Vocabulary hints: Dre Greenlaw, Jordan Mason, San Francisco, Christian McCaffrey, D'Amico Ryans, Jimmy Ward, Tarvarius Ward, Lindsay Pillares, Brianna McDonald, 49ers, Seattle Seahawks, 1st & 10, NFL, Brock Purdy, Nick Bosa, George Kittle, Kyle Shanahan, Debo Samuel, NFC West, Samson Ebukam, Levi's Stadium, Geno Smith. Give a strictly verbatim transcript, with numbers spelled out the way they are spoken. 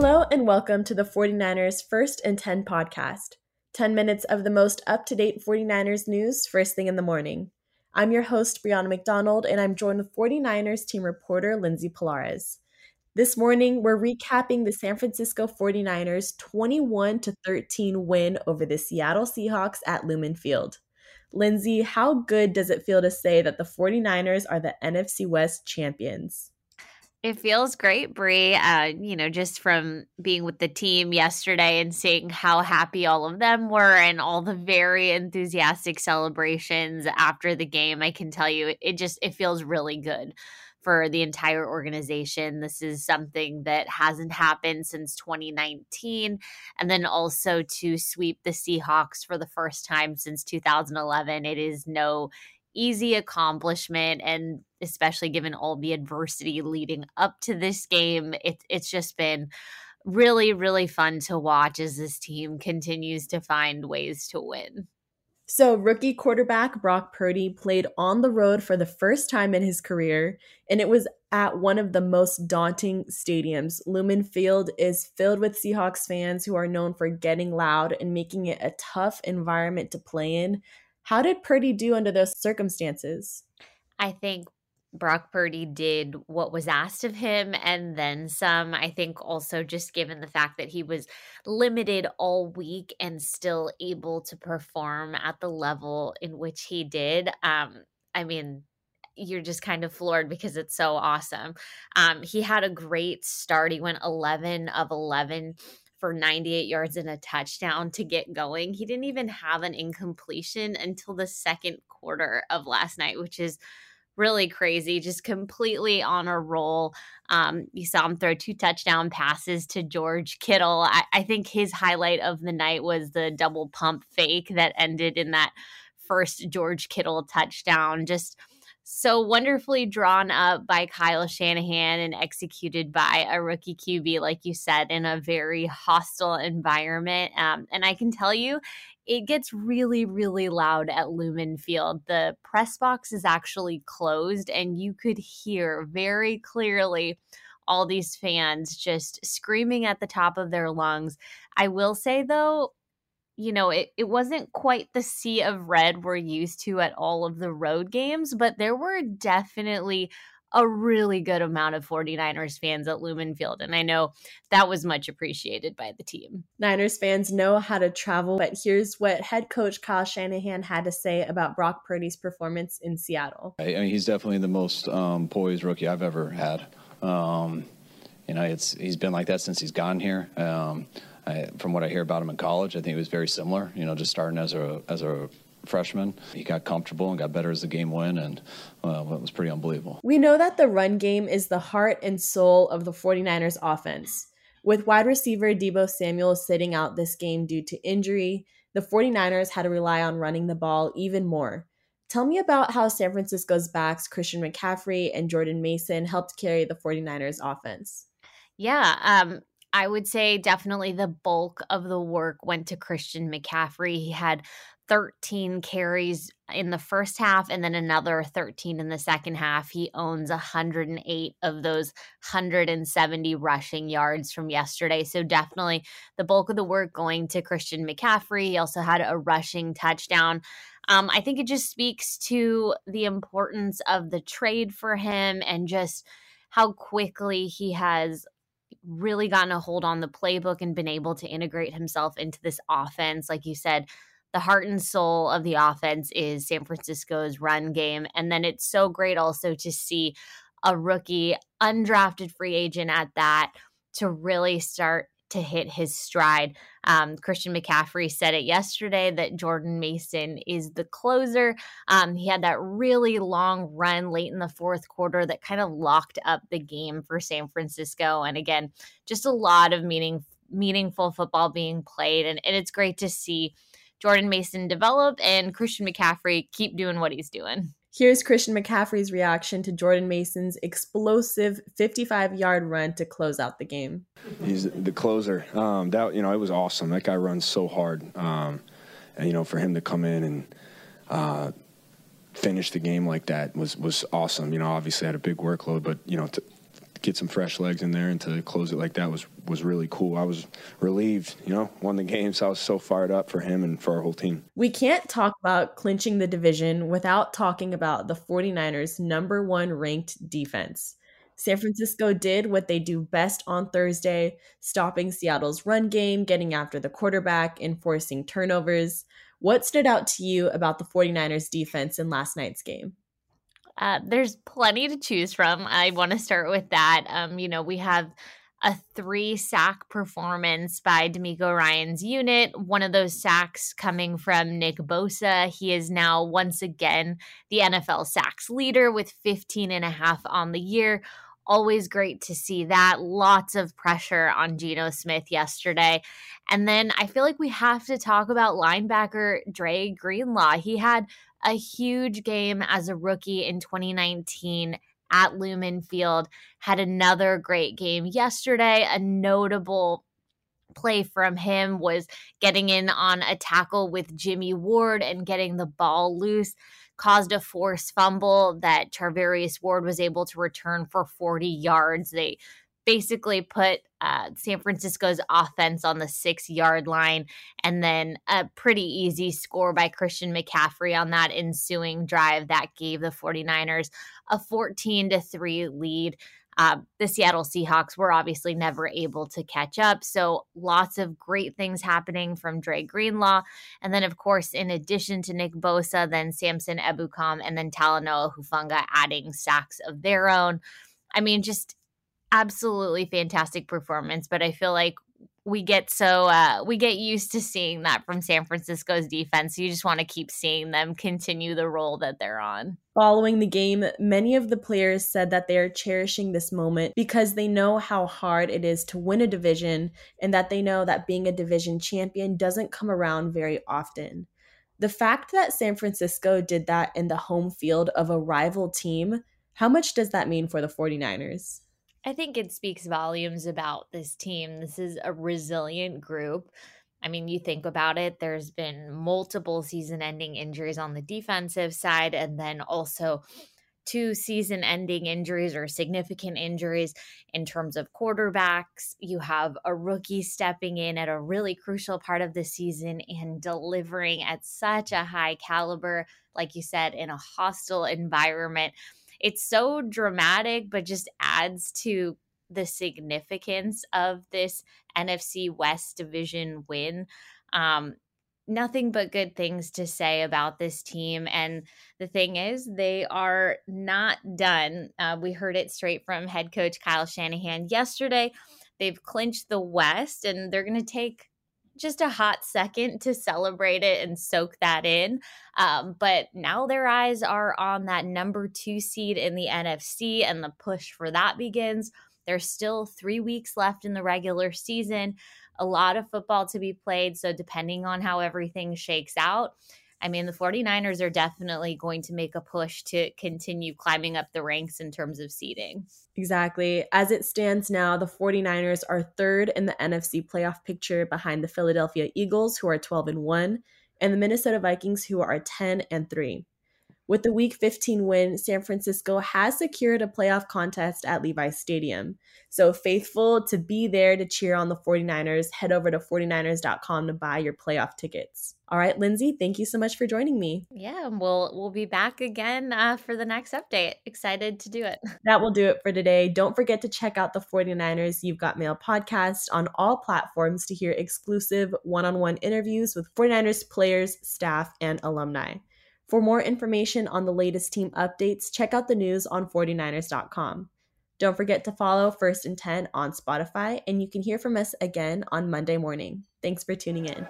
Hello and welcome to the forty-niners First and ten podcast, ten minutes of the most up-to-date forty-niners news first thing in the morning. I'm your host, Brianna McDonald, and I'm joined with forty-niners team reporter, Lindsay Pillares. This morning, we're recapping the San Francisco forty-niners twenty-one to thirteen win over the Seattle Seahawks at Lumen Field. Lindsay, how good does it feel to say that the forty-niners are the N F C West champions? It feels great, Bree, uh, you know, just from being with the team yesterday and seeing how happy all of them were and all the very enthusiastic celebrations after the game. I can tell you it just it feels really good for the entire organization. This is something that hasn't happened since twenty nineteen. And then also to sweep the Seahawks for the first time since two thousand eleven. It is no easy accomplishment, and especially given all the adversity leading up to this game, it, it's just been really, really fun to watch as this team continues to find ways to win. So rookie quarterback Brock Purdy played on the road for the first time in his career, and it was at one of the most daunting stadiums. Lumen Field is filled with Seahawks fans who are known for getting loud and making it a tough environment to play in. How did Purdy do under those circumstances? I think Brock Purdy did what was asked of him and then some. I think also just given the fact that he was limited all week and still able to perform at the level in which he did. Um, I mean, you're just kind of floored because it's so awesome. Um, he had a great start. He went eleven of eleven for ninety-eight yards and a touchdown to get going. He didn't even have an incompletion until the second quarter of last night, which is really crazy, just completely on a roll. Um, you saw him throw two touchdown passes to George Kittle. I, I think his highlight of the night was the double pump fake that ended in that first George Kittle touchdown. Just so wonderfully drawn up by Kyle Shanahan and executed by a rookie Q B, like you said, in a very hostile environment. Um, and I can tell you, it gets really, really loud at Lumen Field. The press box is actually closed, and you could hear very clearly all these fans just screaming at the top of their lungs. I will say, though, you know, it, it wasn't quite the sea of red we're used to at all of the road games, but there were definitely a really good amount of forty-niners fans at Lumen Field, and I know that was much appreciated by the team. Niners fans know how to travel, but here's what head coach Kyle Shanahan had to say about Brock Purdy's performance in Seattle. I mean, he's definitely the most um, poised rookie I've ever had. Um, you know, it's he's been like that since he's gotten here. Um, I, from what I hear about him in college, I think it was very similar, you know, just starting as a as a freshman. He got comfortable and got better as the game went, and uh, it was pretty unbelievable. We know that the run game is the heart and soul of the forty-niners offense. With wide receiver Debo Samuel sitting out this game due to injury, the forty-niners had to rely on running the ball even more. Tell me about how San Francisco's backs Christian McCaffrey and Jordan Mason helped carry the forty-niners offense. Yeah, um... I would say definitely the bulk of the work went to Christian McCaffrey. He had thirteen carries in the first half and then another thirteen in the second half. He owns one hundred eight of those one hundred seventy rushing yards from yesterday. So definitely the bulk of the work going to Christian McCaffrey. He also had a rushing touchdown. Um, I think it just speaks to the importance of the trade for him and just how quickly he has really gotten a hold on the playbook and been able to integrate himself into this offense. Like you said, the heart and soul of the offense is San Francisco's run game. And then it's so great also to see a rookie undrafted free agent at that to really start to hit his stride. Um, Christian McCaffrey said it yesterday that Jordan Mason is the closer. Um, he had that really long run late in the fourth quarter that kind of locked up the game for San Francisco. And again, just a lot of meaning, meaningful football being played. And, and it's great to see Jordan Mason develop and Christian McCaffrey keep doing what he's doing. Here's Christian McCaffrey's reaction to Jordan Mason's explosive fifty-five-yard run to close out the game. He's the closer. Um, that you know, it was awesome. That guy runs so hard. Um, and, you know, for him to come in and uh, finish the game like that was was awesome. You know, obviously had a big workload, but you know, to get some fresh legs in there, and to close it like that was was really cool. I was relieved, you know, won the game, so I was so fired up for him and for our whole team. We can't talk about clinching the division without talking about the 49ers' number one ranked defense. San Francisco did what they do best on Thursday, stopping Seattle's run game, getting after the quarterback, and forcing turnovers. What stood out to you about the 49ers defense in last night's game? Uh, there's plenty to choose from. I want to start with that. Um, you know, we have a three-sack performance by D'Amico Ryans' unit, one of those sacks coming from Nick Bosa. He is now once again the N F L sacks leader with fifteen and a half on the year. Always great to see that. Lots of pressure on Geno Smith yesterday. And then I feel like we have to talk about linebacker Dre Greenlaw. He had a huge game as a rookie in twenty nineteen at Lumen Field. Had another great game yesterday. A notable play from him was getting in on a tackle with Jimmy Ward and getting the ball loose. Caused a forced fumble that Tarvarius Ward was able to return for forty yards. They basically put uh, San Francisco's offense on the six-yard line, and then a pretty easy score by Christian McCaffrey on that ensuing drive that gave the 49ers a fourteen to three lead. Uh, the Seattle Seahawks were obviously never able to catch up. So lots of great things happening from Dre Greenlaw. And then, of course, in addition to Nick Bosa, then Samson Ebukam and then Talanoa Hufanga adding sacks of their own. I mean, just absolutely fantastic performance. But I feel like we get so uh, we get used to seeing that from San Francisco's defense. You just want to keep seeing them continue the role that they're on. Following the game, many of the players said that they are cherishing this moment because they know how hard it is to win a division and that they know that being a division champion doesn't come around very often. The fact that San Francisco did that in the home field of a rival team, how much does that mean for the 49ers? I think it speaks volumes about this team. This is a resilient group. I mean, you think about it, there's been multiple season-ending injuries on the defensive side, and then also two season-ending injuries or significant injuries in terms of quarterbacks. You have a rookie stepping in at a really crucial part of the season and delivering at such a high caliber, like you said, in a hostile environment. It's so dramatic, but just adds to the significance of this N F C West division win. Um, nothing but good things to say about this team. And the thing is, they are not done. Uh, we heard it straight from head coach Kyle Shanahan yesterday. They've clinched the West, and they're going to take just a hot second to celebrate it and soak that in. Um, but now their eyes are on that number two seed in the N F C, and the push for that begins. There's still three weeks left in the regular season, a lot of football to be played. So depending on how everything shakes out, I mean, the 49ers are definitely going to make a push to continue climbing up the ranks in terms of seeding. Exactly. As it stands now, the 49ers are third in the N F C playoff picture behind the Philadelphia Eagles, who are twelve and one, and the Minnesota Vikings, who are ten and three. With the Week fifteen win, San Francisco has secured a playoff contest at Levi's Stadium. So faithful to be there to cheer on the 49ers, head over to forty niners dot com to buy your playoff tickets. All right, Lindsay, thank you so much for joining me. Yeah, we'll, we'll be back again uh, for the next update. Excited to do it. That will do it for today. Don't forget to check out the 49ers You've Got Mail podcast on all platforms to hear exclusive one-on-one interviews with 49ers players, staff, and alumni. For more information on the latest team updates, check out the news on forty niners dot com. Don't forget to follow First and ten on Spotify, and you can hear from us again on Monday morning. Thanks for tuning in.